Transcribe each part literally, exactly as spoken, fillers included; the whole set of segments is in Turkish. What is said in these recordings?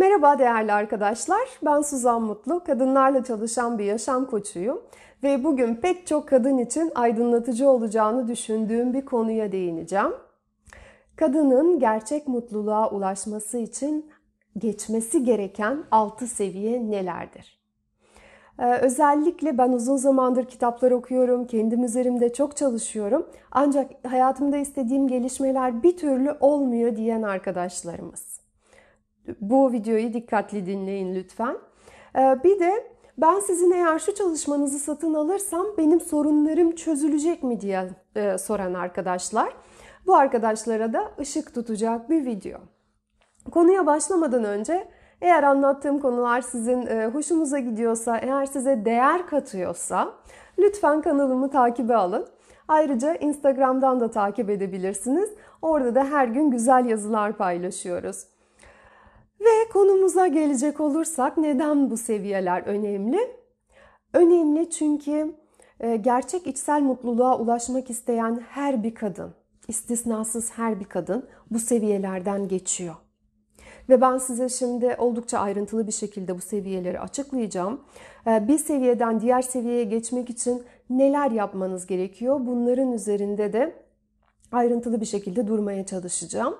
Merhaba değerli arkadaşlar, ben Suzan Mutlu, kadınlarla çalışan bir yaşam koçuyum ve bugün pek çok kadın için aydınlatıcı olacağını düşündüğüm bir konuya değineceğim. Kadının gerçek mutluluğa ulaşması için geçmesi gereken altı seviye nelerdir? Ee, özellikle ben uzun zamandır kitaplar okuyorum, kendim üzerimde çok çalışıyorum ancak hayatımda istediğim gelişmeler bir türlü olmuyor diyen arkadaşlarımız. Bu videoyu dikkatli dinleyin lütfen. Bir de ben sizin eğer şu çalışmanızı satın alırsam benim sorunlarım çözülecek mi diye soran arkadaşlar. Bu arkadaşlara da ışık tutacak bir video. Konuya başlamadan önce eğer anlattığım konular sizin hoşunuza gidiyorsa, eğer size değer katıyorsa lütfen kanalımı takibe alın. Ayrıca Instagram'dan da takip edebilirsiniz. Orada da her gün güzel yazılar paylaşıyoruz. Ve konumuza gelecek olursak neden bu seviyeler önemli? Önemli çünkü gerçek içsel mutluluğa ulaşmak isteyen her bir kadın, istisnasız her bir kadın bu seviyelerden geçiyor. Ve ben size şimdi oldukça ayrıntılı bir şekilde bu seviyeleri açıklayacağım. Bir seviyeden diğer seviyeye geçmek için neler yapmanız gerekiyor? Bunların üzerinde de ayrıntılı bir şekilde durmaya çalışacağım.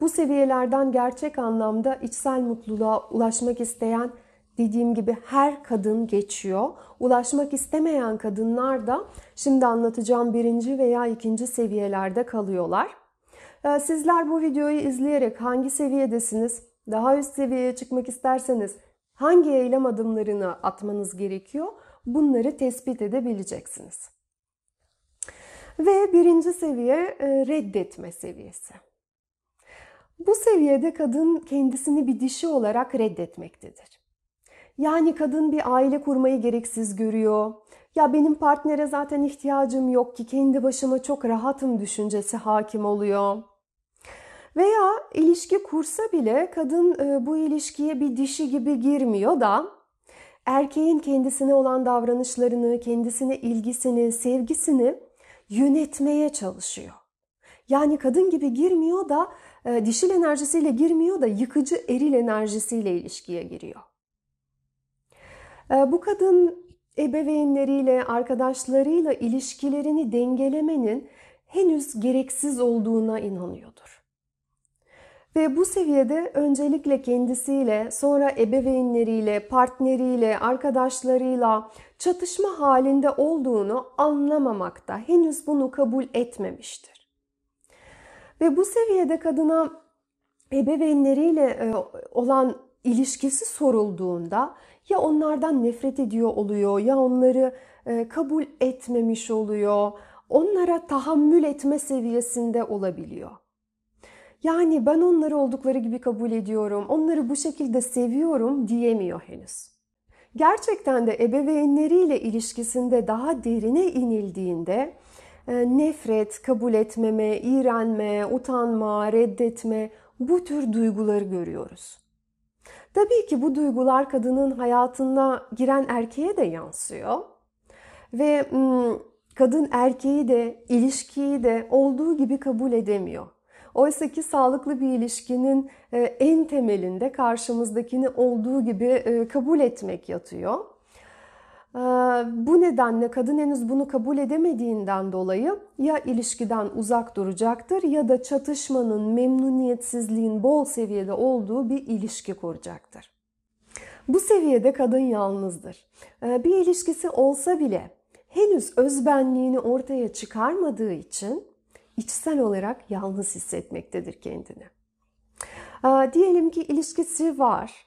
Bu seviyelerden gerçek anlamda içsel mutluluğa ulaşmak isteyen, dediğim gibi her kadın geçiyor. Ulaşmak istemeyen kadınlar da şimdi anlatacağım birinci veya ikinci seviyelerde kalıyorlar. Sizler bu videoyu izleyerek hangi seviyedesiniz, daha üst seviyeye çıkmak isterseniz hangi eylem adımlarını atmanız gerekiyor, bunları tespit edebileceksiniz. Ve birinci seviye reddetme seviyesi. Bu seviyede kadın kendisini bir dişi olarak reddetmektedir. Yani kadın bir aile kurmayı gereksiz görüyor. Ya benim partnere zaten ihtiyacım yok ki kendi başıma çok rahatım düşüncesi hakim oluyor. Veya ilişki kursa bile kadın bu ilişkiye bir dişi gibi girmiyor da erkeğin kendisine olan davranışlarını, kendisine ilgisini, sevgisini yönetmeye çalışıyor. Yani kadın gibi girmiyor da, dişil enerjisiyle girmiyor da yıkıcı eril enerjisiyle ilişkiye giriyor. Bu kadın ebeveynleriyle, arkadaşlarıyla ilişkilerini dengelemenin henüz gereksiz olduğuna inanıyordur. Ve bu seviyede öncelikle kendisiyle, sonra ebeveynleriyle, partneriyle, arkadaşlarıyla çatışma halinde olduğunu anlamamakta, henüz bunu kabul etmemiştir. Ve bu seviyede kadına ebeveynleriyle olan ilişkisi sorulduğunda ya onlardan nefret ediyor oluyor ya onları kabul etmemiş oluyor. Onlara tahammül etme seviyesinde olabiliyor. Yani ben onları oldukları gibi kabul ediyorum, onları bu şekilde seviyorum diyemiyor henüz. Gerçekten de ebeveynleriyle ilişkisinde daha derine inildiğinde nefret, kabul etmeme, iğrenme, utanma, reddetme, bu tür duyguları görüyoruz. Tabii ki bu duygular kadının hayatına giren erkeğe de yansıyor. Ve kadın erkeği de, ilişkiyi de olduğu gibi kabul edemiyor. Oysa ki sağlıklı bir ilişkinin en temelinde karşımızdakini olduğu gibi kabul etmek yatıyor. Bu nedenle kadın henüz bunu kabul edemediğinden dolayı ya ilişkiden uzak duracaktır ya da çatışmanın, memnuniyetsizliğin bol seviyede olduğu bir ilişki kuracaktır. Bu seviyede kadın yalnızdır. Bir ilişkisi olsa bile henüz özbenliğini ortaya çıkarmadığı için içsel olarak yalnız hissetmektedir kendini. Diyelim ki ilişkisi var.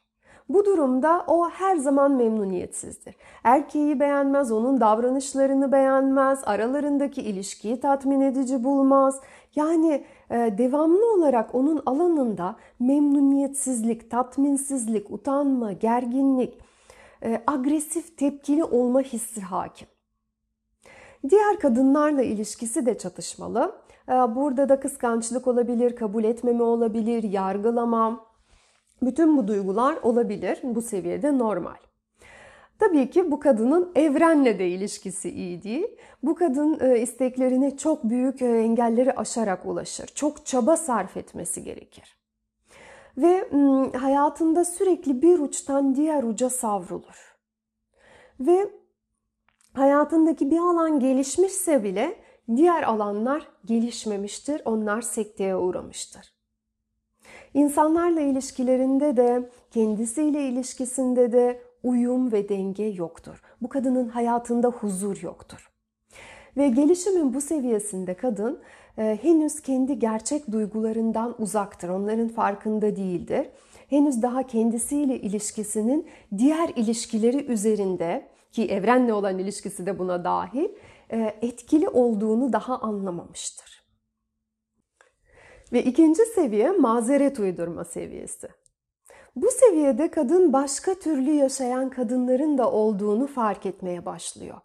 Bu durumda o her zaman memnuniyetsizdir. Erkeği beğenmez, onun davranışlarını beğenmez, aralarındaki ilişkiyi tatmin edici bulmaz. Yani devamlı olarak onun alanında memnuniyetsizlik, tatminsizlik, utanma, gerginlik, agresif tepkili olma hissi hakim. Diğer kadınlarla ilişkisi de çatışmalı. Burada da kıskançlık olabilir, kabul etmeme olabilir, yargılama. Bütün bu duygular olabilir. Bu seviyede normal. Tabii ki bu kadının evrenle de ilişkisi iyi değil. Bu kadın isteklerine çok büyük engelleri aşarak ulaşır. Çok çaba sarf etmesi gerekir. Ve hayatında sürekli bir uçtan diğer uca savrulur. Ve hayatındaki bir alan gelişmişse bile diğer alanlar gelişmemiştir, onlar sekteye uğramıştır. İnsanlarla ilişkilerinde de, kendisiyle ilişkisinde de uyum ve denge yoktur. Bu kadının hayatında huzur yoktur. Ve gelişimin bu seviyesinde kadın e, henüz kendi gerçek duygularından uzaktır, onların farkında değildir. Henüz daha kendisiyle ilişkisinin diğer ilişkileri üzerinde, ki evrenle olan ilişkisi de buna dahil, e, etkili olduğunu daha anlamamıştır. Ve ikinci seviye mazeret uydurma seviyesi. Bu seviyede kadın başka türlü yaşayan kadınların da olduğunu fark etmeye başlıyor.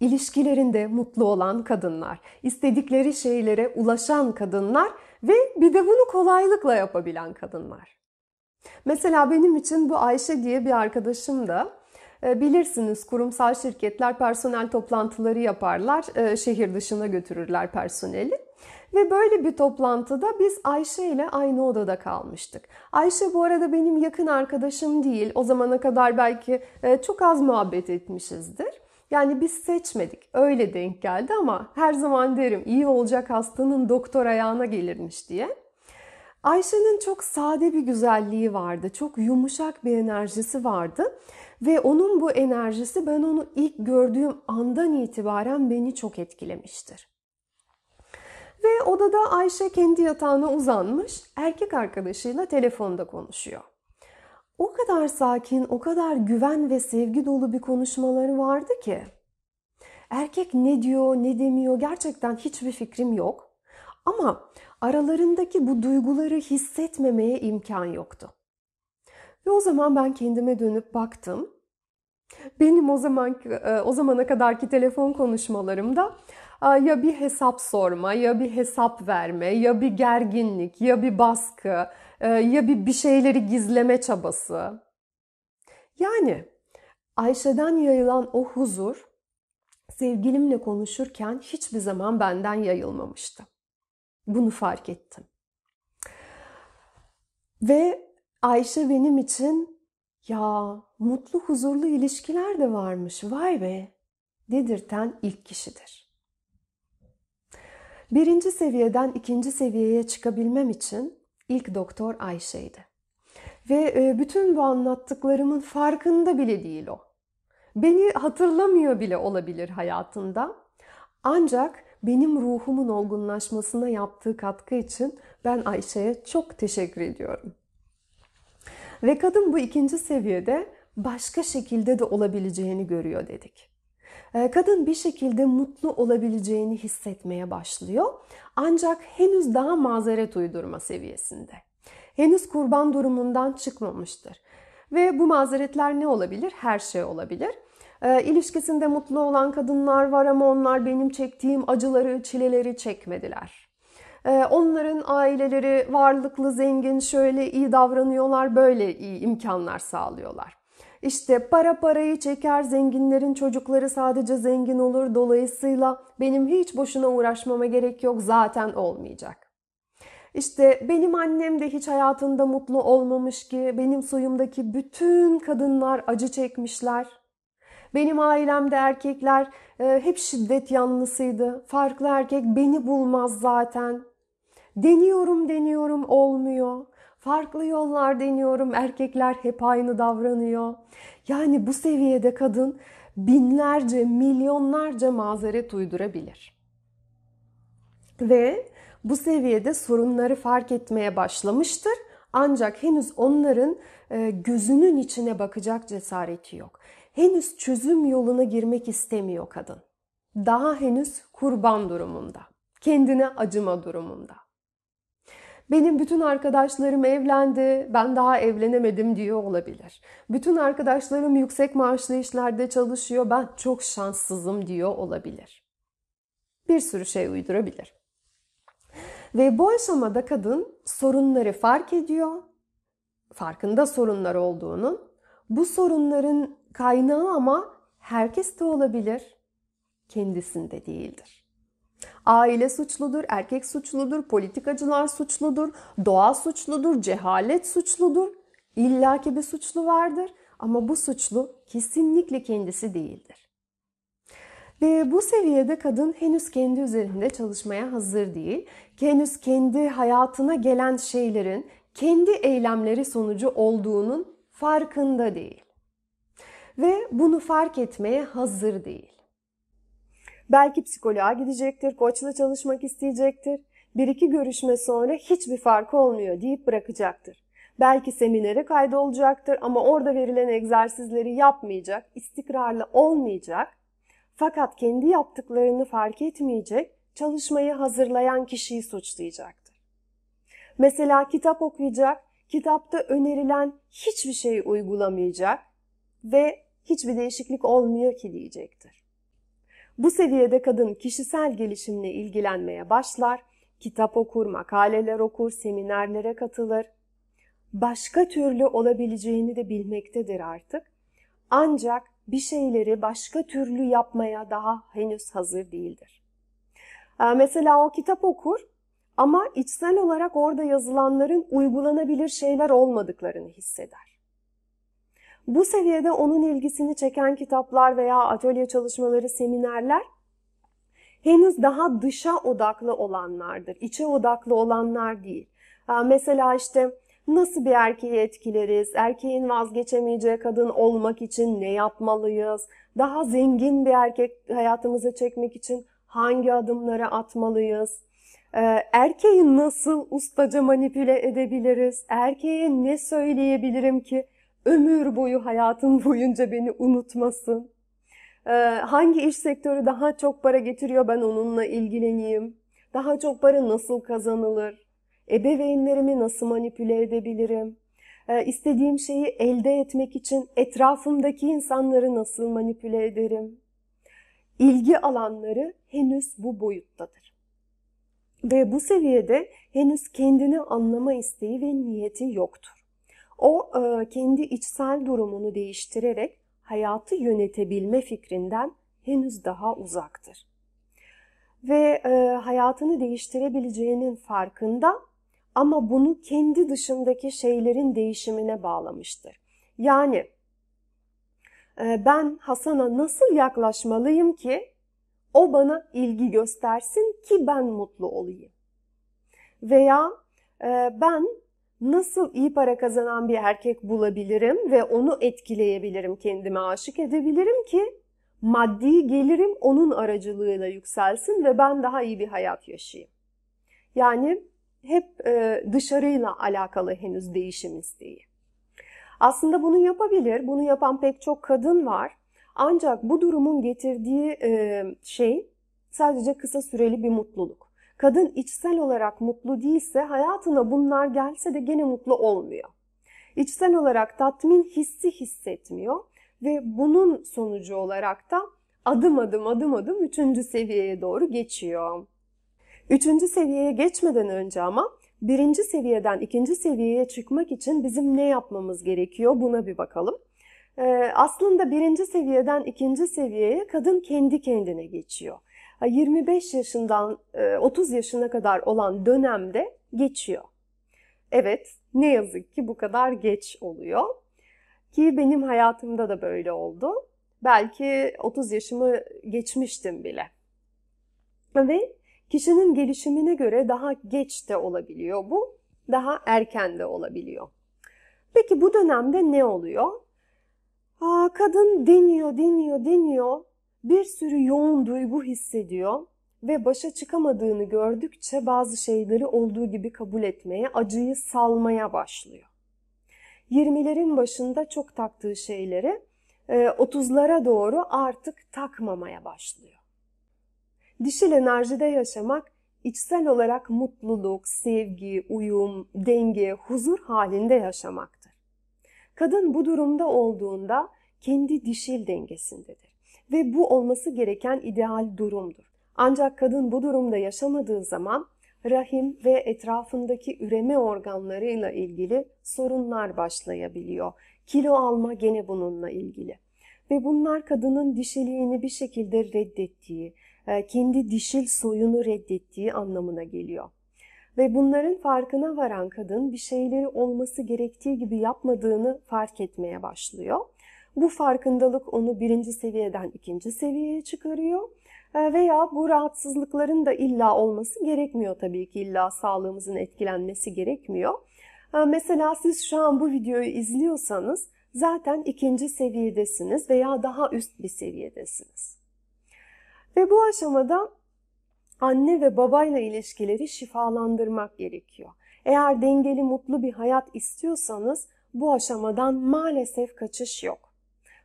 İlişkilerinde mutlu olan kadınlar, istedikleri şeylere ulaşan kadınlar ve bir de bunu kolaylıkla yapabilen kadınlar. Mesela benim için bu Ayşe diye bir arkadaşım da, bilirsiniz kurumsal şirketler personel toplantıları yaparlar, şehir dışına götürürler personeli. Ve böyle bir toplantıda biz Ayşe ile aynı odada kalmıştık. Ayşe bu arada benim yakın arkadaşım değil, o zamana kadar belki çok az muhabbet etmişizdir. Yani biz seçmedik, öyle denk geldi ama her zaman derim iyi olacak hastanın doktor ayağına gelirmiş diye. Ayşe'nin çok sade bir güzelliği vardı, çok yumuşak bir enerjisi vardı ve onun bu enerjisi ben onu ilk gördüğüm andan itibaren beni çok etkilemiştir. Ve odada Ayşe kendi yatağına uzanmış, erkek arkadaşıyla telefonda konuşuyor. O kadar sakin, o kadar güven ve sevgi dolu bir konuşmaları vardı ki. Erkek ne diyor, ne demiyor gerçekten hiçbir fikrim yok. Ama aralarındaki bu duyguları hissetmemeye imkan yoktu. Ve o zaman ben kendime dönüp baktım. Benim o zaman o zamana kadarki telefon konuşmalarımda ya bir hesap sorma, ya bir hesap verme, ya bir gerginlik, ya bir baskı, ya bir bir şeyleri gizleme çabası. Yani Ayşe'den yayılan o huzur sevgilimle konuşurken hiçbir zaman benden yayılmamıştı. Bunu fark ettim. Ve Ayşe benim için ya mutlu huzurlu ilişkiler de varmış vay be dedirten ilk kişidir. Birinci seviyeden ikinci seviyeye çıkabilmem için ilk doktor Ayşe'ydi. Ve bütün bu anlattıklarımın farkında bile değil o. Beni hatırlamıyor bile olabilir hayatında. Ancak benim ruhumun olgunlaşmasına yaptığı katkı için ben Ayşe'ye çok teşekkür ediyorum. Ve kadın bu ikinci seviyede başka şekilde de olabileceğini görüyor dedik. Kadın bir şekilde mutlu olabileceğini hissetmeye başlıyor. Ancak henüz daha mazeret uydurma seviyesinde. Henüz kurban durumundan çıkmamıştır. Ve bu mazeretler ne olabilir? Her şey olabilir. İlişkisinde mutlu olan kadınlar var ama onlar benim çektiğim acıları, çileleri çekmediler. Onların aileleri varlıklı, zengin, şöyle iyi davranıyorlar, böyle iyi imkanlar sağlıyorlar. İşte para parayı çeker, zenginlerin çocukları sadece zengin olur. Dolayısıyla benim hiç boşuna uğraşmama gerek yok, zaten olmayacak. İşte benim annem de hiç hayatında mutlu olmamış ki, benim soyumdaki bütün kadınlar acı çekmişler. Benim ailemde erkekler hep şiddet yanlısıydı. Farklı erkek beni bulmaz zaten. Deniyorum deniyorum olmuyor. Farklı yollar deniyorum, erkekler hep aynı davranıyor. Yani bu seviyede kadın binlerce, milyonlarca mazeret uydurabilir. Ve bu seviyede sorunları fark etmeye başlamıştır. Ancak henüz onların gözünün içine bakacak cesareti yok. Henüz çözüm yoluna girmek istemiyor kadın. Daha henüz kurban durumunda, kendine acıma durumunda. Benim bütün arkadaşlarım evlendi, ben daha evlenemedim diyor olabilir. Bütün arkadaşlarım yüksek maaşlı işlerde çalışıyor, ben çok şanssızım diyor olabilir. Bir sürü şey uydurabilir. Ve bu aşamada kadın sorunları fark ediyor, farkında sorunlar olduğunun. Bu sorunların kaynağı ama herkes de olabilir, kendisinde değildir. Aile suçludur, erkek suçludur, politikacılar suçludur, doğa suçludur, cehalet suçludur. İlla ki bir suçlu vardır ama bu suçlu kesinlikle kendisi değildir. Ve bu seviyede kadın henüz kendi üzerinde çalışmaya hazır değil. Henüz kendi hayatına gelen şeylerin kendi eylemleri sonucu olduğunun farkında değil. Ve bunu fark etmeye hazır değil. Belki psikoloğa gidecektir, koçla çalışmak isteyecektir. Bir iki görüşme sonra hiçbir farkı olmuyor deyip bırakacaktır. Belki seminere kaydolacaktır ama orada verilen egzersizleri yapmayacak, istikrarlı olmayacak. Fakat kendi yaptıklarını fark etmeyecek, çalışmayı hazırlayan kişiyi suçlayacaktır. Mesela kitap okuyacak, kitapta önerilen hiçbir şeyi uygulamayacak ve hiçbir değişiklik olmuyor ki diyecektir. Bu seviyede kadın kişisel gelişimle ilgilenmeye başlar, kitap okur, makaleler okur, seminerlere katılır. Başka türlü olabileceğini de bilmektedir artık. Ancak bir şeyleri başka türlü yapmaya daha henüz hazır değildir. Mesela o kitap okur ama içsel olarak orada yazılanların uygulanabilir şeyler olmadıklarını hisseder. Bu seviyede onun ilgisini çeken kitaplar veya atölye çalışmaları, seminerler henüz daha dışa odaklı olanlardır, içe odaklı olanlar değil. Mesela işte nasıl bir erkeği etkileriz, erkeğin vazgeçemeyeceği kadın olmak için ne yapmalıyız, daha zengin bir erkek hayatımıza çekmek için hangi adımları atmalıyız, erkeği nasıl ustaca manipüle edebiliriz, erkeğe ne söyleyebilirim ki ömür boyu, hayatım boyunca beni unutmasın, hangi iş sektörü daha çok para getiriyor, ben onunla ilgileneyim, daha çok para nasıl kazanılır, ebeveynlerimi nasıl manipüle edebilirim? E, istediğim şeyi elde etmek için etrafımdaki insanları nasıl manipüle ederim? İlgi alanları henüz bu boyuttadır. Ve bu seviyede henüz kendini anlama isteği ve niyeti yoktur. O e, kendi içsel durumunu değiştirerek hayatı yönetebilme fikrinden henüz daha uzaktır. Ve e, hayatını değiştirebileceğinin farkında, ama bunu kendi dışındaki şeylerin değişimine bağlamıştır. Yani ben Hasan'a nasıl yaklaşmalıyım ki o bana ilgi göstersin ki ben mutlu olayım? Veya ben nasıl iyi para kazanan bir erkek bulabilirim ve onu etkileyebilirim, kendime aşık edebilirim ki maddi gelirim onun aracılığıyla yükselsin ve ben daha iyi bir hayat yaşayayım? Yani hep dışarıyla alakalı henüz değişim isteği. Aslında bunu yapabilir, bunu yapan pek çok kadın var. Ancak bu durumun getirdiği şey sadece kısa süreli bir mutluluk. Kadın içsel olarak mutlu değilse, hayatına bunlar gelse de gene mutlu olmuyor. İçsel olarak tatmin hissi hissetmiyor ve bunun sonucu olarak da adım adım adım adım üçüncü seviyeye doğru geçiyor. Üçüncü seviyeye geçmeden önce ama birinci seviyeden ikinci seviyeye çıkmak için bizim ne yapmamız gerekiyor, buna bir bakalım. Ee, aslında birinci seviyeden ikinci seviyeye kadın kendi kendine geçiyor. yirmi beş yaşından otuz yaşına kadar olan dönemde geçiyor. Evet, ne yazık ki bu kadar geç oluyor. Ki benim hayatımda da böyle oldu. Belki otuz yaşımı geçmiştim bile. Ve kişinin gelişimine göre daha geç de olabiliyor bu, daha erken de olabiliyor. Peki bu dönemde ne oluyor? Aa, kadın deniyor, deniyor, deniyor, bir sürü yoğun duygu hissediyor ve başa çıkamadığını gördükçe bazı şeyleri olduğu gibi kabul etmeye, acıyı salmaya başlıyor. yirmilerin başında çok taktığı şeyleri otuzlara doğru artık takmamaya başlıyor. Dişil enerjide yaşamak, içsel olarak mutluluk, sevgi, uyum, denge, huzur halinde yaşamaktır. Kadın bu durumda olduğunda kendi dişil dengesindedir ve bu olması gereken ideal durumdur. Ancak kadın bu durumda yaşamadığı zaman rahim ve etrafındaki üreme organlarıyla ilgili sorunlar başlayabiliyor. Kilo alma gene bununla ilgili. Ve bunlar kadının dişiliğini bir şekilde reddettiği, kendi dişil soyunu reddettiği anlamına geliyor. Ve bunların farkına varan kadın bir şeyleri olması gerektiği gibi yapmadığını fark etmeye başlıyor. Bu farkındalık onu birinci seviyeden ikinci seviyeye çıkarıyor. Veya bu rahatsızlıkların da illa olması gerekmiyor tabii ki, illa sağlığımızın etkilenmesi gerekmiyor. Mesela siz şu an bu videoyu izliyorsanız zaten ikinci seviyedesiniz veya daha üst bir seviyedesiniz. Ve bu aşamada anne ve babayla ilişkileri şifalandırmak gerekiyor. Eğer dengeli, mutlu bir hayat istiyorsanız bu aşamadan maalesef kaçış yok.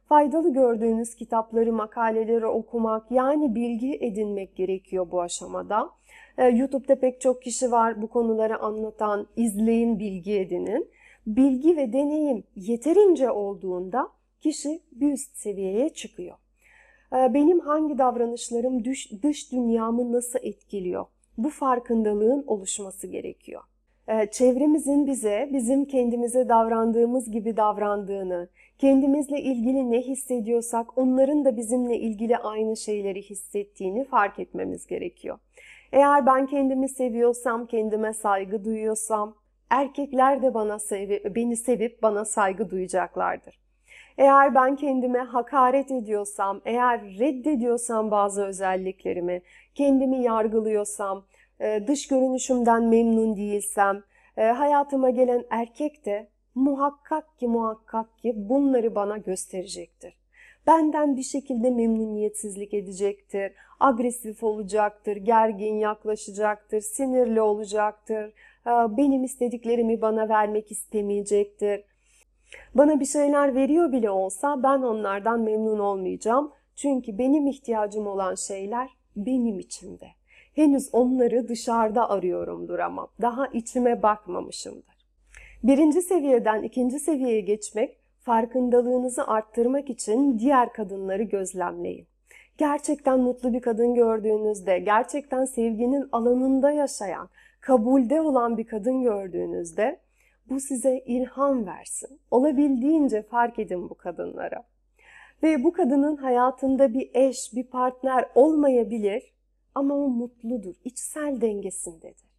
Faydalı gördüğünüz kitapları, makaleleri okumak, yani bilgi edinmek gerekiyor bu aşamada. YouTube'da pek çok kişi var bu konuları anlatan, izleyin, bilgi edinin. Bilgi ve deneyim yeterince olduğunda kişi bir üst seviyeye çıkıyor. Benim hangi davranışlarım dış dünyamı nasıl etkiliyor? Bu farkındalığın oluşması gerekiyor. Çevremizin bize, bizim kendimize davrandığımız gibi davrandığını, kendimizle ilgili ne hissediyorsak onların da bizimle ilgili aynı şeyleri hissettiğini fark etmemiz gerekiyor. Eğer ben kendimi seviyorsam, kendime saygı duyuyorsam, erkekler de bana sevi- beni sevip bana saygı duyacaklardır. Eğer ben kendime hakaret ediyorsam, eğer reddediyorsam bazı özelliklerimi, kendimi yargılıyorsam, dış görünüşümden memnun değilsem, hayatıma gelen erkek de muhakkak ki muhakkak ki bunları bana gösterecektir. Benden bir şekilde memnuniyetsizlik edecektir, agresif olacaktır, gergin yaklaşacaktır, sinirli olacaktır, benim istediklerimi bana vermek istemeyecektir. Bana bir şeyler veriyor bile olsa ben onlardan memnun olmayacağım. Çünkü benim ihtiyacım olan şeyler benim içimde. Henüz onları dışarıda arıyorumdur ama daha içime bakmamışımdır. Birinci seviyeden ikinci seviyeye geçmek, farkındalığınızı arttırmak için diğer kadınları gözlemleyin. Gerçekten mutlu bir kadın gördüğünüzde, gerçekten sevginin alanında yaşayan, kabulde olan bir kadın gördüğünüzde bu size ilham versin. Olabildiğince fark edin bu kadınları. Ve bu kadının hayatında bir eş, bir partner olmayabilir ama o mutludur, içsel dengesindedir.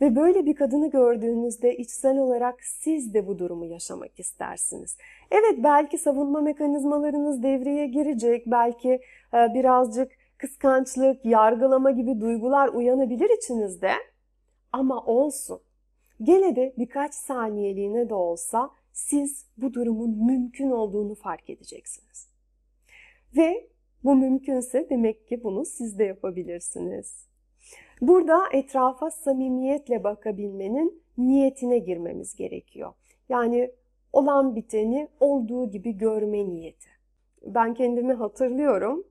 Ve böyle bir kadını gördüğünüzde içsel olarak siz de bu durumu yaşamak istersiniz. Evet, belki savunma mekanizmalarınız devreye girecek, belki birazcık kıskançlık, yargılama gibi duygular uyanabilir içinizde ama olsun. Gene de birkaç saniyeliğine de olsa siz bu durumun mümkün olduğunu fark edeceksiniz. Ve bu mümkünse demek ki bunu siz de yapabilirsiniz. Burada etrafa samimiyetle bakabilmenin niyetine girmemiz gerekiyor. Yani olan biteni olduğu gibi görme niyeti. Ben kendimi hatırlıyorum.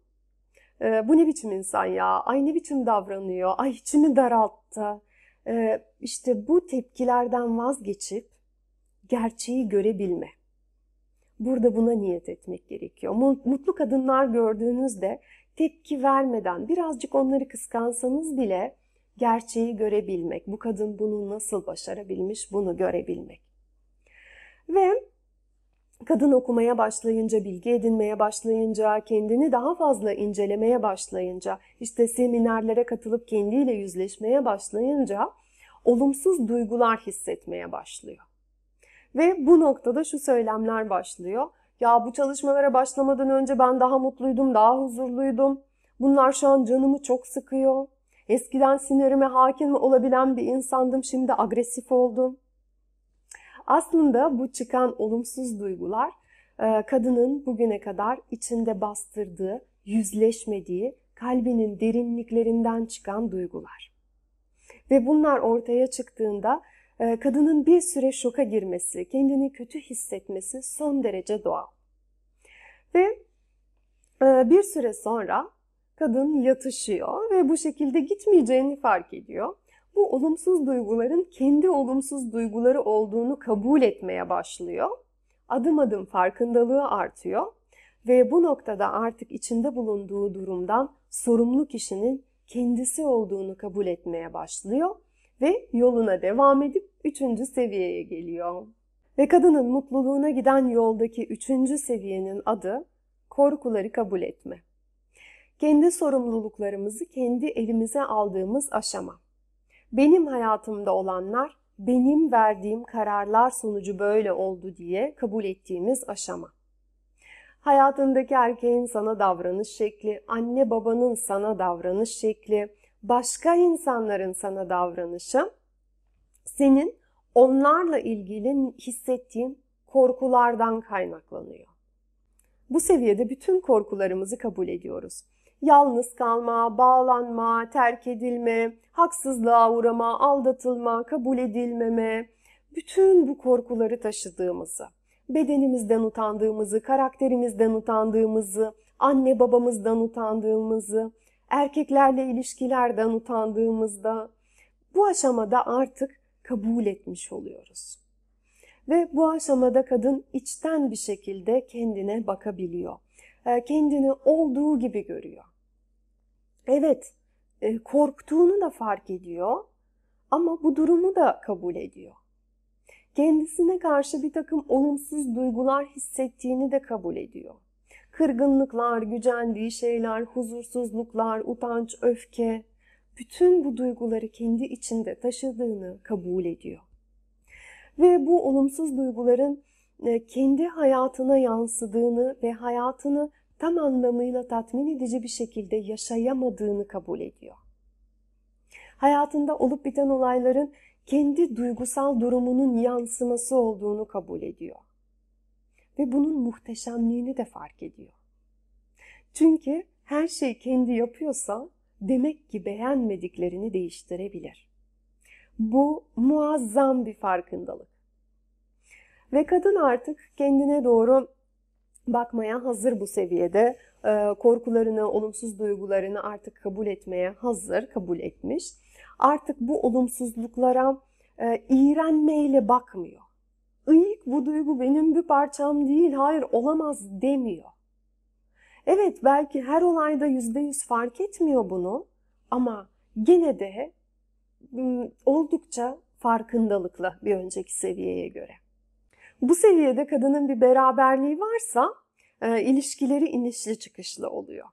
E, bu ne biçim insan ya? Ay ne biçim davranıyor? Ay içimi daralttı. E, işte bu tepkilerden vazgeçip gerçeği görebilme. Burada buna niyet etmek gerekiyor. Mutlu kadınlar gördüğünüzde tepki vermeden birazcık onları kıskansanız bile gerçeği görebilmek. Bu kadın bunu nasıl başarabilmiş, bunu görebilmek. Ve kadın okumaya başlayınca, bilgi edinmeye başlayınca, kendini daha fazla incelemeye başlayınca, işte seminerlere katılıp kendiyle yüzleşmeye başlayınca olumsuz duygular hissetmeye başlıyor. Ve bu noktada şu söylemler başlıyor. Ya bu çalışmalara başlamadan önce ben daha mutluydum, daha huzurluydum. Bunlar şu an canımı çok sıkıyor. Eskiden sinirime hakim olabilen bir insandım, şimdi agresif oldum. Aslında bu çıkan olumsuz duygular kadının bugüne kadar içinde bastırdığı, yüzleşmediği, kalbinin derinliklerinden çıkan duygular. Ve bunlar ortaya çıktığında kadının bir süre şoka girmesi, kendini kötü hissetmesi son derece doğal. Ve bir süre sonra kadın yatışıyor ve bu şekilde gitmeyeceğini fark ediyor. Bu olumsuz duyguların kendi olumsuz duyguları olduğunu kabul etmeye başlıyor. Adım adım farkındalığı artıyor ve bu noktada artık içinde bulunduğu durumdan sorumlu kişinin kendisi olduğunu kabul etmeye başlıyor. Ve yoluna devam edip üçüncü seviyeye geliyor. Ve kadının mutluluğuna giden yoldaki üçüncü seviyenin adı korkuları kabul etme. kendi sorumluluklarımızı kendi elimize aldığımız aşama. Benim hayatımda olanlar, benim verdiğim kararlar sonucu böyle oldu diye kabul ettiğimiz aşama. Hayatındaki erkeğin sana davranış şekli, anne babanın sana davranış şekli, başka insanların sana davranışı, senin onlarla ilgili hissettiğin korkulardan kaynaklanıyor. Bu seviyede bütün korkularımızı kabul ediyoruz. Yalnız kalma, bağlanma, terk edilme, haksızlığa uğrama, aldatılma, kabul edilmeme, bütün bu korkuları taşıdığımızı, bedenimizden utandığımızı, karakterimizden utandığımızı, anne babamızdan utandığımızı, erkeklerle ilişkilerden utandığımızda bu aşamada artık kabul etmiş oluyoruz. Ve bu aşamada kadın içten bir şekilde kendine bakabiliyor. Kendini olduğu gibi görüyor. Evet, korktuğunu da fark ediyor ama bu durumu da kabul ediyor. Kendisine karşı bir takım olumsuz duygular hissettiğini de kabul ediyor. Kırgınlıklar, gücendiği şeyler, huzursuzluklar, utanç, öfke, bütün bu duyguları kendi içinde taşıdığını kabul ediyor. Ve bu olumsuz duyguların kendi hayatına yansıdığını ve hayatını tam anlamıyla tatmin edici bir şekilde yaşayamadığını kabul ediyor. Hayatında olup biten olayların kendi duygusal durumunun yansıması olduğunu kabul ediyor. Ve bunun muhteşemliğini de fark ediyor. Çünkü her şeyi kendi yapıyorsa demek ki beğenmediklerini değiştirebilir. Bu muazzam bir farkındalık. Ve kadın artık kendine doğru bakmaya hazır bu seviyede. Korkularını, olumsuz duygularını artık kabul etmeye hazır, kabul etmiş. Artık bu olumsuzluklara iğrenmeyle bakmıyor. Iyik bu duygu benim bir parçam değil, hayır olamaz demiyor. Evet belki her olayda yüzde yüz fark etmiyor bunu ama gene de oldukça farkındalıkla bir önceki seviyeye göre. Bu seviyede kadının bir beraberliği varsa e, ilişkileri inişli çıkışlı oluyor.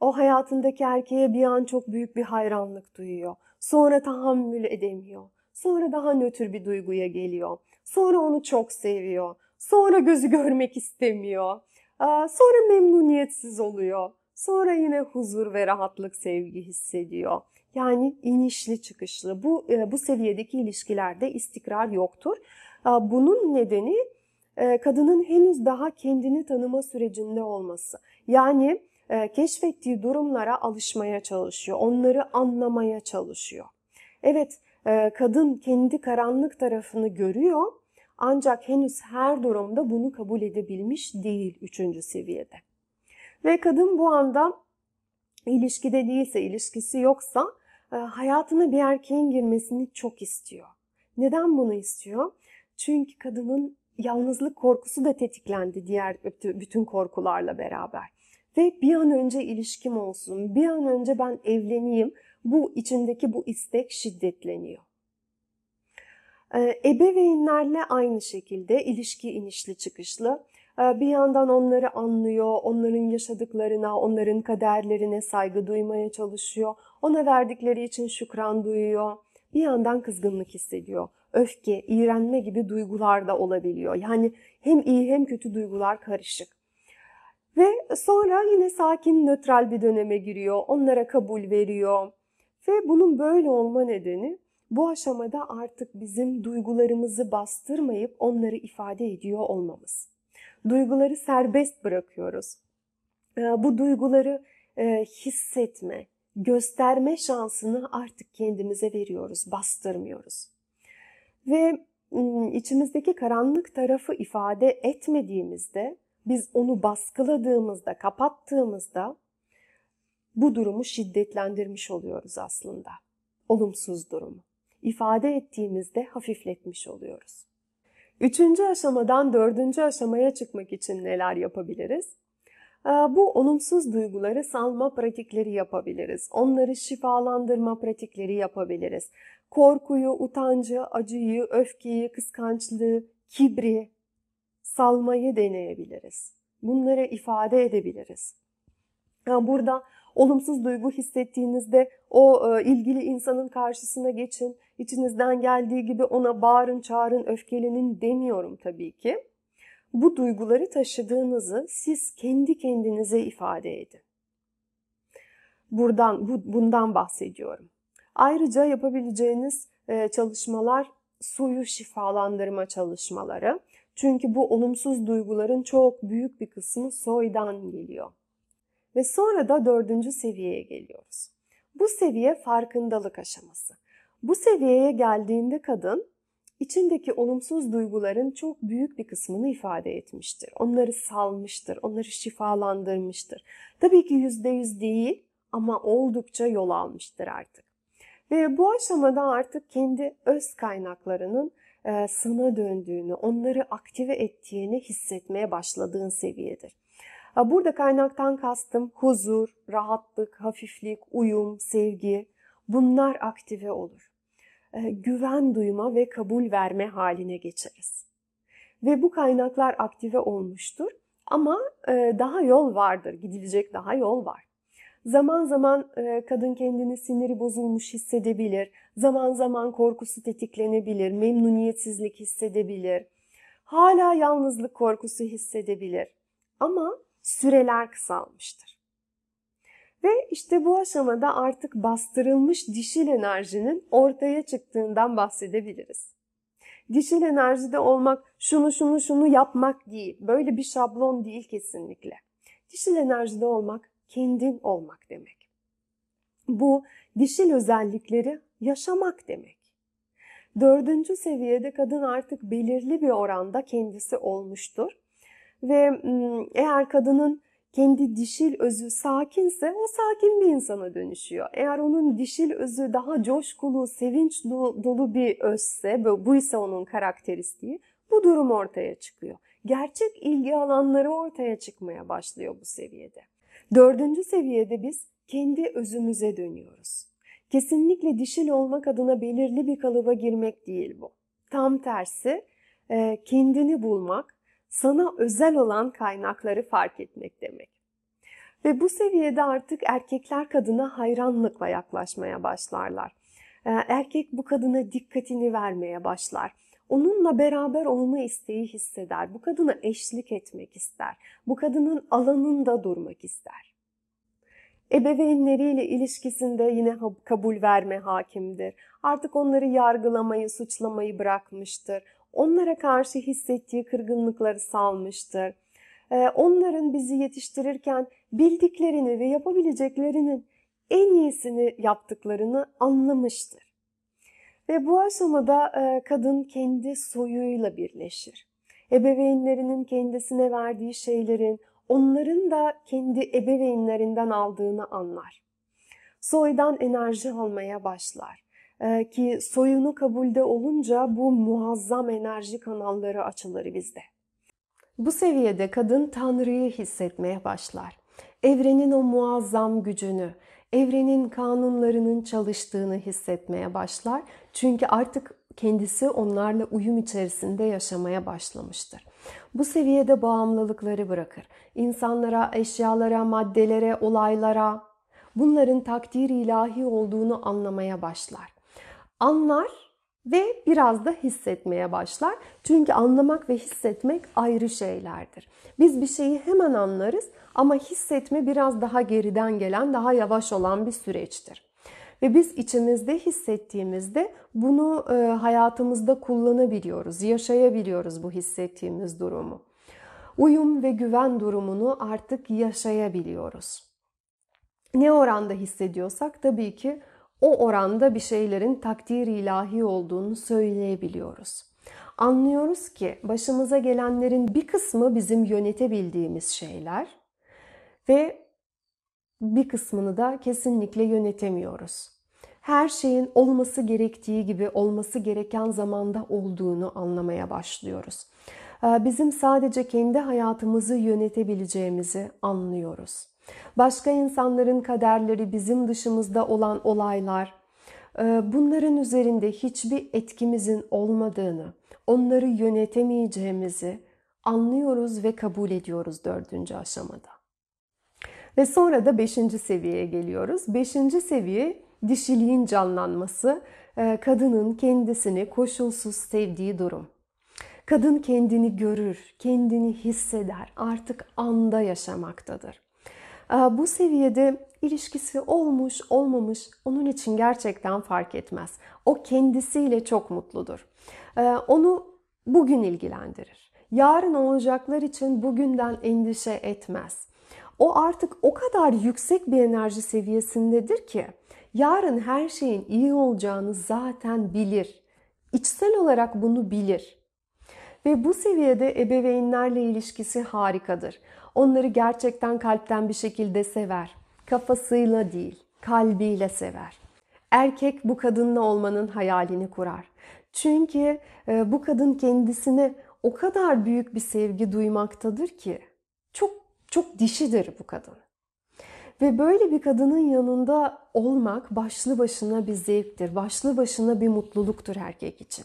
O hayatındaki erkeğe bir an çok büyük bir hayranlık duyuyor. Sonra tahammül edemiyor. Sonra daha nötr bir duyguya geliyor. Sonra onu çok seviyor. Sonra gözü görmek istemiyor. E, sonra memnuniyetsiz oluyor. Sonra yine huzur ve rahatlık, sevgi hissediyor. Yani inişli çıkışlı. Bu, e, bu seviyedeki ilişkilerde istikrar yoktur. Bunun nedeni kadının henüz daha kendini tanıma sürecinde olması. Yani keşfettiği durumlara alışmaya çalışıyor, onları anlamaya çalışıyor. Evet, kadın kendi karanlık tarafını görüyor ancak henüz her durumda bunu kabul edebilmiş değil üçüncü seviyede. Ve kadın bu anda ilişkide değilse, ilişkisi yoksa hayatına bir erkeğin girmesini çok istiyor. Neden bunu istiyor? Çünkü kadının yalnızlık korkusu da tetiklendi diğer bütün korkularla beraber. Ve bir an önce ilişkim olsun, bir an önce ben evleneyim, bu içindeki bu istek şiddetleniyor. Ee, ebeveynlerle aynı şekilde ilişki inişli çıkışlı. Ee, bir yandan onları anlıyor, onların yaşadıklarına, onların kaderlerine saygı duymaya çalışıyor. Ona verdikleri için şükran duyuyor. Bir yandan kızgınlık hissediyor. Öfke, iğrenme gibi duygular da olabiliyor. Yani hem iyi hem kötü duygular karışık. Ve sonra yine sakin, nötral bir döneme giriyor. Onlara kabul veriyor. Ve bunun böyle olma nedeni bu aşamada artık bizim duygularımızı bastırmayıp onları ifade ediyor olmamız. Duyguları serbest bırakıyoruz. Bu duyguları hissetme, gösterme şansını artık kendimize veriyoruz, bastırmıyoruz. Ve içimizdeki karanlık tarafı ifade etmediğimizde, biz onu baskıladığımızda, kapattığımızda bu durumu şiddetlendirmiş oluyoruz aslında. Olumsuz durumu. İfade ettiğimizde hafifletmiş oluyoruz. Üçüncü aşamadan dördüncü aşamaya çıkmak için neler yapabiliriz? Bu olumsuz duyguları salma pratikleri yapabiliriz. Onları şifalandırma pratikleri yapabiliriz. Korkuyu, utancı, acıyı, öfkeyi, kıskançlığı, kibri salmayı deneyebiliriz. Bunları ifade edebiliriz. Burada Olumsuz duygu hissettiğinizde o e, ilgili insanın karşısına geçin. İçinizden geldiği gibi ona bağırın, çağırın, öfkelenin demiyorum tabii ki. Bu duyguları taşıdığınızı siz kendi kendinize ifade edin. Buradan, bu, bundan bahsediyorum. Ayrıca yapabileceğiniz e, çalışmalar suyu şifalandırma çalışmaları. Çünkü bu olumsuz duyguların çok büyük bir kısmı soydan geliyor. Ve sonra da dördüncü seviyeye geliyoruz. Bu seviye farkındalık aşaması. Bu seviyeye geldiğinde kadın içindeki olumsuz duyguların çok büyük bir kısmını ifade etmiştir. Onları salmıştır, onları şifalandırmıştır. Tabii ki yüzde yüz değil ama oldukça yol almıştır artık. Ve bu aşamada artık kendi öz kaynaklarının sana döndüğünü, onları aktive ettiğini hissetmeye başladığın seviyedir. Burada kaynaktan kastım huzur, rahatlık, hafiflik, uyum, sevgi, bunlar aktive olur. Güven duyma ve kabul verme haline geçeriz. Ve bu kaynaklar aktive olmuştur ama daha yol vardır, gidilecek daha yol var. Zaman zaman kadın kendini siniri bozulmuş hissedebilir, zaman zaman korkusu tetiklenebilir, memnuniyetsizlik hissedebilir, hala yalnızlık korkusu hissedebilir ama süreler kısalmıştır. Ve işte bu aşamada artık bastırılmış dişil enerjinin ortaya çıktığından bahsedebiliriz. Dişil enerjide olmak şunu şunu şunu yapmak değil, böyle bir şablon değil kesinlikle. Dişil enerjide olmak kendin olmak demek. Bu dişil özellikleri yaşamak demek. Dördüncü seviyede kadın artık belirli bir oranda kendisi olmuştur. Ve eğer kadının kendi dişil özü sakinse o sakin bir insana dönüşüyor. Eğer onun dişil özü daha coşkulu, sevinç dolu bir özse, bu ise onun karakteristiği, bu durum ortaya çıkıyor. Gerçek ilgi alanları ortaya çıkmaya başlıyor bu seviyede. Dördüncü seviyede biz kendi özümüze dönüyoruz. Kesinlikle dişil olmak adına belirli bir kalıba girmek değil bu. Tam tersi kendini bulmak, sana özel olan kaynakları fark etmek demek. Ve bu seviyede artık erkekler kadına hayranlıkla yaklaşmaya başlarlar. Erkek bu kadına dikkatini vermeye başlar. Onunla beraber olma isteği hisseder. Bu kadına eşlik etmek ister. Bu kadının alanında durmak ister. Ebeveynleriyle ilişkisinde yine kabul verme hakimdir. Artık onları yargılamayı, suçlamayı bırakmıştır. Onlara karşı hissettiği kırgınlıkları salmıştır. Onların bizi yetiştirirken bildiklerini ve yapabileceklerinin en iyisini yaptıklarını anlamıştır. Ve bu aşamada kadın kendi soyuyla birleşir. Ebeveynlerinin kendisine verdiği şeylerin, onların da kendi ebeveynlerinden aldığını anlar. Soydan enerji almaya başlar. Ki soyunu kabulde olunca bu muazzam enerji kanalları açılır bizde. Bu seviyede kadın Tanrı'yı hissetmeye başlar. Evrenin o muazzam gücünü, evrenin kanunlarının çalıştığını hissetmeye başlar. Çünkü artık kendisi onlarla uyum içerisinde yaşamaya başlamıştır. Bu seviyede bağımlılıkları bırakır. İnsanlara, eşyalara, maddelere, olaylara, bunların takdiri ilahi olduğunu anlamaya başlar. Anlar ve biraz da hissetmeye başlar. Çünkü anlamak ve hissetmek ayrı şeylerdir. Biz bir şeyi hemen anlarız ama hissetme biraz daha geriden gelen, daha yavaş olan bir süreçtir. Ve biz içimizde hissettiğimizde bunu hayatımızda kullanabiliyoruz, yaşayabiliyoruz bu hissettiğimiz durumu. Uyum ve güven durumunu artık yaşayabiliyoruz. Ne oranda hissediyorsak tabii ki o oranda bir şeylerin takdiri ilahi olduğunu söyleyebiliyoruz. Anlıyoruz ki başımıza gelenlerin bir kısmı bizim yönetebildiğimiz şeyler ve bir kısmını da kesinlikle yönetemiyoruz. Her şeyin olması gerektiği gibi olması gereken zamanda olduğunu anlamaya başlıyoruz. Bizim sadece kendi hayatımızı yönetebileceğimizi anlıyoruz. Başka insanların kaderleri, bizim dışımızda olan olaylar, bunların üzerinde hiçbir etkimizin olmadığını, onları yönetemeyeceğimizi anlıyoruz ve kabul ediyoruz dördüncü aşamada. Ve sonra da beşinci seviyeye geliyoruz. beşinci seviye dişiliğin canlanması, kadının kendisini koşulsuz sevdiği durum. Kadın kendini görür, kendini hisseder, artık anda yaşamaktadır. Bu seviyede ilişkisi olmuş olmamış onun için gerçekten fark etmez. O kendisiyle çok mutludur. Onu bugün ilgilendirir. Yarın olacaklar için bugünden endişe etmez. O artık o kadar yüksek bir enerji seviyesindedir ki yarın her şeyin iyi olacağını zaten bilir. İçsel olarak bunu bilir. Ve bu seviyede ebeveynlerle ilişkisi harikadır. Onları gerçekten kalpten bir şekilde sever. Kafasıyla değil, kalbiyle sever. Erkek bu kadınla olmanın hayalini kurar. Çünkü bu kadın kendisine o kadar büyük bir sevgi duymaktadır ki çok çok dişidir bu kadın. Ve böyle bir kadının yanında olmak başlı başına bir zevktir. Başlı başına bir mutluluktur erkek için.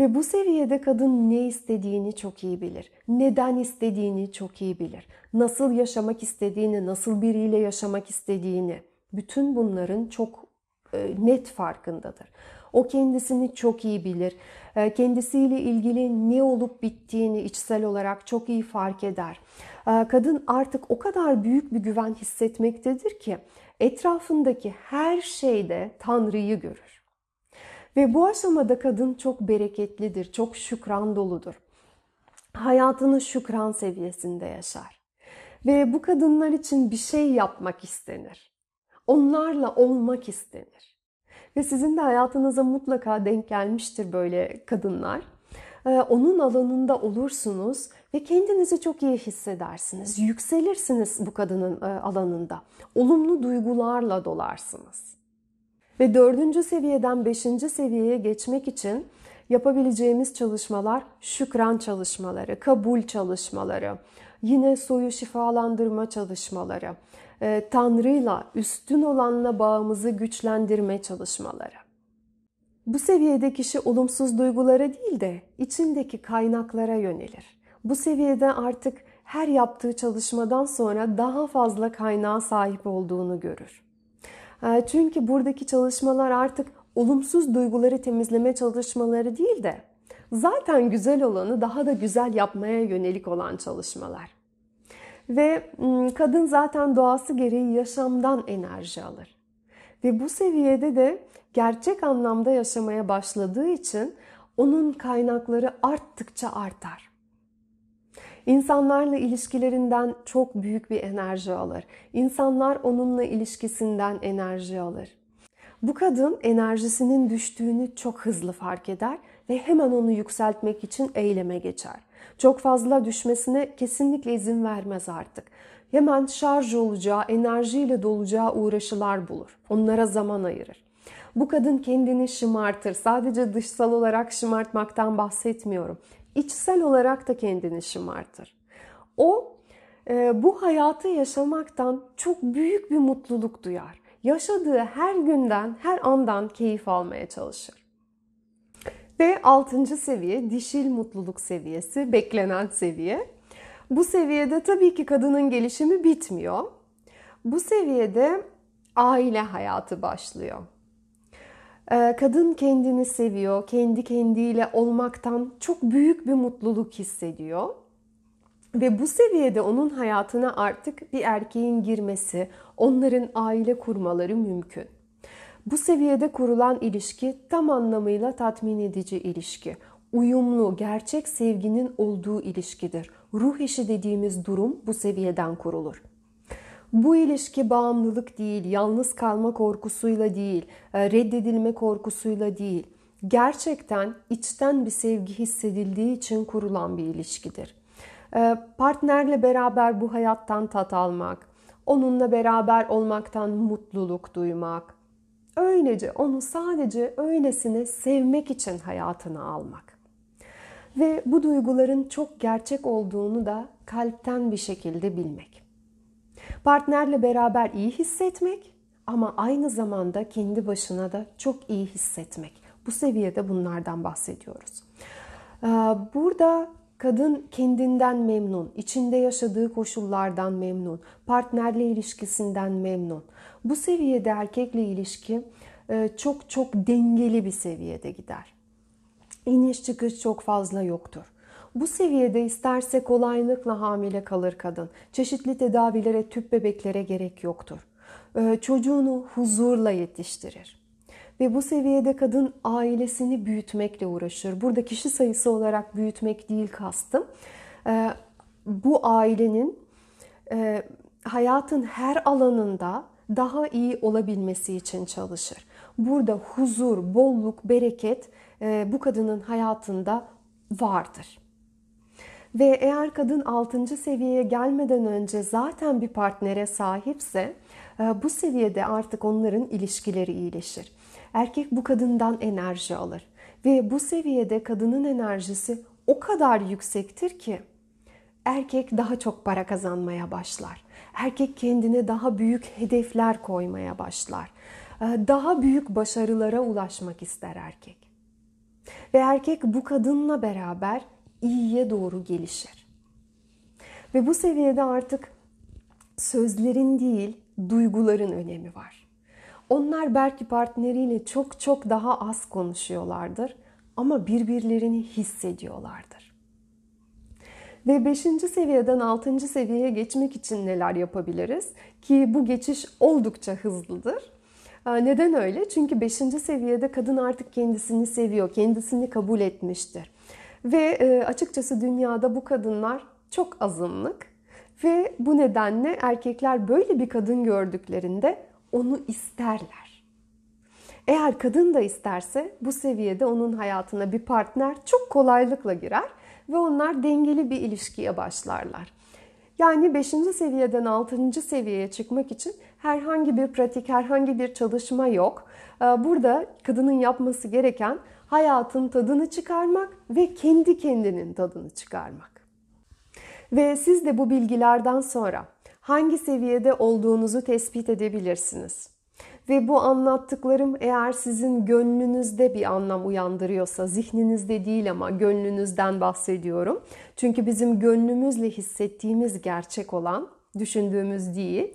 Ve bu seviyede kadın ne istediğini çok iyi bilir. Neden istediğini çok iyi bilir. Nasıl yaşamak istediğini, nasıl biriyle yaşamak istediğini. Bütün bunların çok net farkındadır. O kendisini çok iyi bilir. Kendisiyle ilgili ne olup bittiğini içsel olarak çok iyi fark eder. Kadın artık o kadar büyük bir güven hissetmektedir ki etrafındaki her şeyde Tanrı'yı görür. Ve bu aşamada kadın çok bereketlidir, çok şükran doludur. Hayatını şükran seviyesinde yaşar. Ve bu kadınlar için bir şey yapmak istenir. Onlarla olmak istenir. Ve sizin de hayatınıza mutlaka denk gelmiştir böyle kadınlar. Ee, onun alanında olursunuz ve kendinizi çok iyi hissedersiniz. Yükselirsiniz bu kadının e, alanında. Olumlu duygularla dolarsınız. Ve dördüncü seviyeden beşinci seviyeye geçmek için yapabileceğimiz çalışmalar şükran çalışmaları, kabul çalışmaları, yine soyu şifalandırma çalışmaları, Tanrı'yla üstün olanla bağımızı güçlendirme çalışmaları. Bu seviyede kişi olumsuz duygulara değil de içindeki kaynaklara yönelir. Bu seviyede artık her yaptığı çalışmadan sonra daha fazla kaynağa sahip olduğunu görür. Çünkü buradaki çalışmalar artık olumsuz duyguları temizleme çalışmaları değil de zaten güzel olanı daha da güzel yapmaya yönelik olan çalışmalar. Ve kadın zaten doğası gereği yaşamdan enerji alır. Ve bu seviyede de gerçek anlamda yaşamaya başladığı için onun kaynakları arttıkça artar. İnsanlarla ilişkilerinden çok büyük bir enerji alır. İnsanlar onunla ilişkisinden enerji alır. Bu kadın enerjisinin düştüğünü çok hızlı fark eder ve hemen onu yükseltmek için eyleme geçer. Çok fazla düşmesine kesinlikle izin vermez artık. Hemen şarj olacağı, enerjiyle dolacağı uğraşılar bulur. Onlara zaman ayırır. Bu kadın kendini şımartır. Sadece dışsal olarak şımartmaktan bahsetmiyorum. İçsel olarak da kendini şımartır. O bu hayatı yaşamaktan çok büyük bir mutluluk duyar. Yaşadığı her günden, her andan keyif almaya çalışır. Ve altıncı seviye dişil mutluluk seviyesi, beklenen seviye. Bu seviyede tabii ki kadının gelişimi bitmiyor. Bu seviyede aile hayatı başlıyor. Kadın kendini seviyor, kendi kendiyle olmaktan çok büyük bir mutluluk hissediyor. Ve bu seviyede onun hayatına artık bir erkeğin girmesi, onların aile kurmaları mümkün. Bu seviyede kurulan ilişki tam anlamıyla tatmin edici ilişki. Uyumlu, gerçek sevginin olduğu ilişkidir. Ruh eşi dediğimiz durum bu seviyeden kurulur. Bu ilişki bağımlılık değil, yalnız kalma korkusuyla değil, reddedilme korkusuyla değil. Gerçekten içten bir sevgi hissedildiği için kurulan bir ilişkidir. Partnerle beraber bu hayattan tat almak, onunla beraber olmaktan mutluluk duymak, öylece onu sadece öylesine sevmek için hayatına almak. Ve bu duyguların çok gerçek olduğunu da kalpten bir şekilde bilmek. Partnerle beraber iyi hissetmek ama aynı zamanda kendi başına da çok iyi hissetmek. Bu seviyede bunlardan bahsediyoruz. Burada Kadın kendinden memnun, içinde yaşadığı koşullardan memnun, partnerle ilişkisinden memnun. Bu seviyede erkekle ilişki çok çok dengeli bir seviyede gider. İniş çıkış çok fazla yoktur. Bu seviyede isterse kolaylıkla hamile kalır kadın. Çeşitli tedavilere, tüp bebeklere gerek yoktur. Çocuğunu huzurla yetiştirir. Ve bu seviyede kadın ailesini büyütmekle uğraşır. Burada kişi sayısı olarak büyütmek değil kastım. Bu ailenin hayatın her alanında daha iyi olabilmesi için çalışır. Burada huzur, bolluk, bereket bu kadının hayatında vardır. Ve eğer kadın altıncı seviyeye gelmeden önce zaten bir partnere sahipse bu seviyede artık onların ilişkileri iyileşir. Erkek bu kadından enerji alır ve bu seviyede kadının enerjisi o kadar yüksektir ki erkek daha çok para kazanmaya başlar. Erkek kendine daha büyük hedefler koymaya başlar. Daha büyük başarılara ulaşmak ister erkek. Ve erkek bu kadınla beraber iyiye doğru gelişir. Ve bu seviyede artık sözlerin değil, duyguların önemi var. Onlar belki partneriyle çok çok daha az konuşuyorlardır ama birbirlerini hissediyorlardır. Ve beşinci seviyeden altıncı seviyeye geçmek için neler yapabiliriz? Ki bu geçiş oldukça hızlıdır. Neden öyle? Çünkü beşinci seviyede kadın artık kendisini seviyor, kendisini kabul etmiştir. Ve açıkçası dünyada bu kadınlar çok azınlık ve bu nedenle erkekler böyle bir kadın gördüklerinde onu isterler. Eğer kadın da isterse bu seviyede onun hayatına bir partner çok kolaylıkla girer ve onlar dengeli bir ilişkiye başlarlar. Yani beşinci seviyeden altıncı seviyeye çıkmak için herhangi bir pratik, herhangi bir çalışma yok. Burada kadının yapması gereken hayatın tadını çıkarmak ve kendi kendinin tadını çıkarmak. Ve siz de bu bilgilerden sonra hangi seviyede olduğunuzu tespit edebilirsiniz. Ve bu anlattıklarım eğer sizin gönlünüzde bir anlam uyandırıyorsa, zihninizde değil ama gönlünüzden bahsediyorum. Çünkü bizim gönlümüzle hissettiğimiz gerçek olan, düşündüğümüz değil.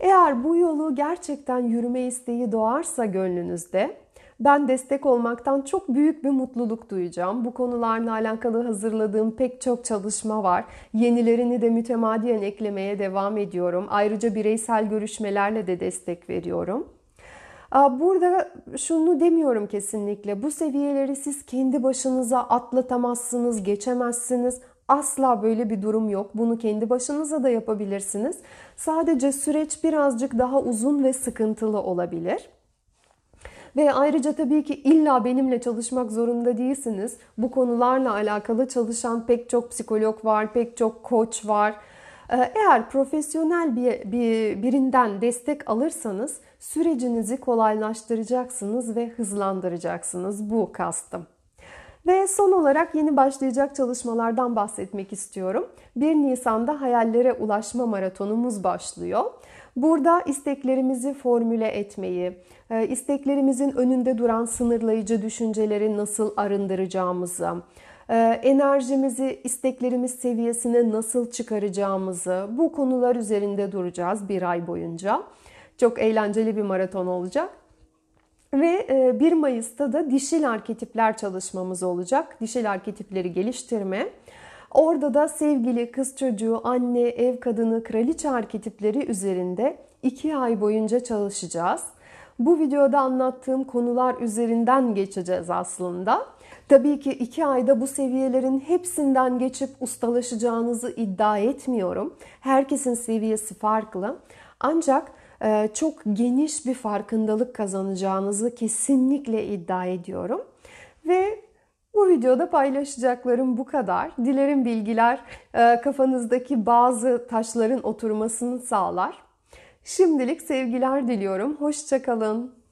Eğer bu yolu gerçekten yürüme isteği doğarsa gönlünüzde, ben destek olmaktan çok büyük bir mutluluk duyacağım. Bu konularla alakalı hazırladığım pek çok çalışma var. Yenilerini de mütemadiyen eklemeye devam ediyorum. Ayrıca bireysel görüşmelerle de destek veriyorum. Burada şunu demiyorum kesinlikle. Bu seviyeleri siz kendi başınıza atlatamazsınız, geçemezsiniz. Asla böyle bir durum yok. Bunu kendi başınıza da yapabilirsiniz. Sadece süreç birazcık daha uzun ve sıkıntılı olabilir. Ve ayrıca tabii ki illa benimle çalışmak zorunda değilsiniz. Bu konularla alakalı çalışan pek çok psikolog var, pek çok koç var. Eğer profesyonel bir, bir birinden destek alırsanız sürecinizi kolaylaştıracaksınız ve hızlandıracaksınız. Bu kastım. Ve son olarak yeni başlayacak çalışmalardan bahsetmek istiyorum. bir Nisan'da hayallere ulaşma maratonumuz başlıyor. Burada isteklerimizi formüle etmeyi, isteklerimizin önünde duran sınırlayıcı düşünceleri nasıl arındıracağımızı, enerjimizi isteklerimiz seviyesine nasıl çıkaracağımızı, bu konular üzerinde duracağız bir ay boyunca. Çok eğlenceli bir maraton olacak. Ve bir Mayıs'ta da dişil arketipler çalışmamız olacak. Dişil arketipleri geliştirme. Orada da sevgili, kız çocuğu, anne, ev kadını, kraliçe arketipleri üzerinde iki ay boyunca çalışacağız. Bu videoda anlattığım konular üzerinden geçeceğiz aslında. Tabii ki iki ayda bu seviyelerin hepsinden geçip ustalaşacağınızı iddia etmiyorum. Herkesin seviyesi farklı. Ancak çok geniş bir farkındalık kazanacağınızı kesinlikle iddia ediyorum. Ve bu videoda paylaşacaklarım bu kadar. Dilerim bilgiler kafanızdaki bazı taşların oturmasını sağlar. Şimdilik sevgiler diliyorum. Hoşça kalın.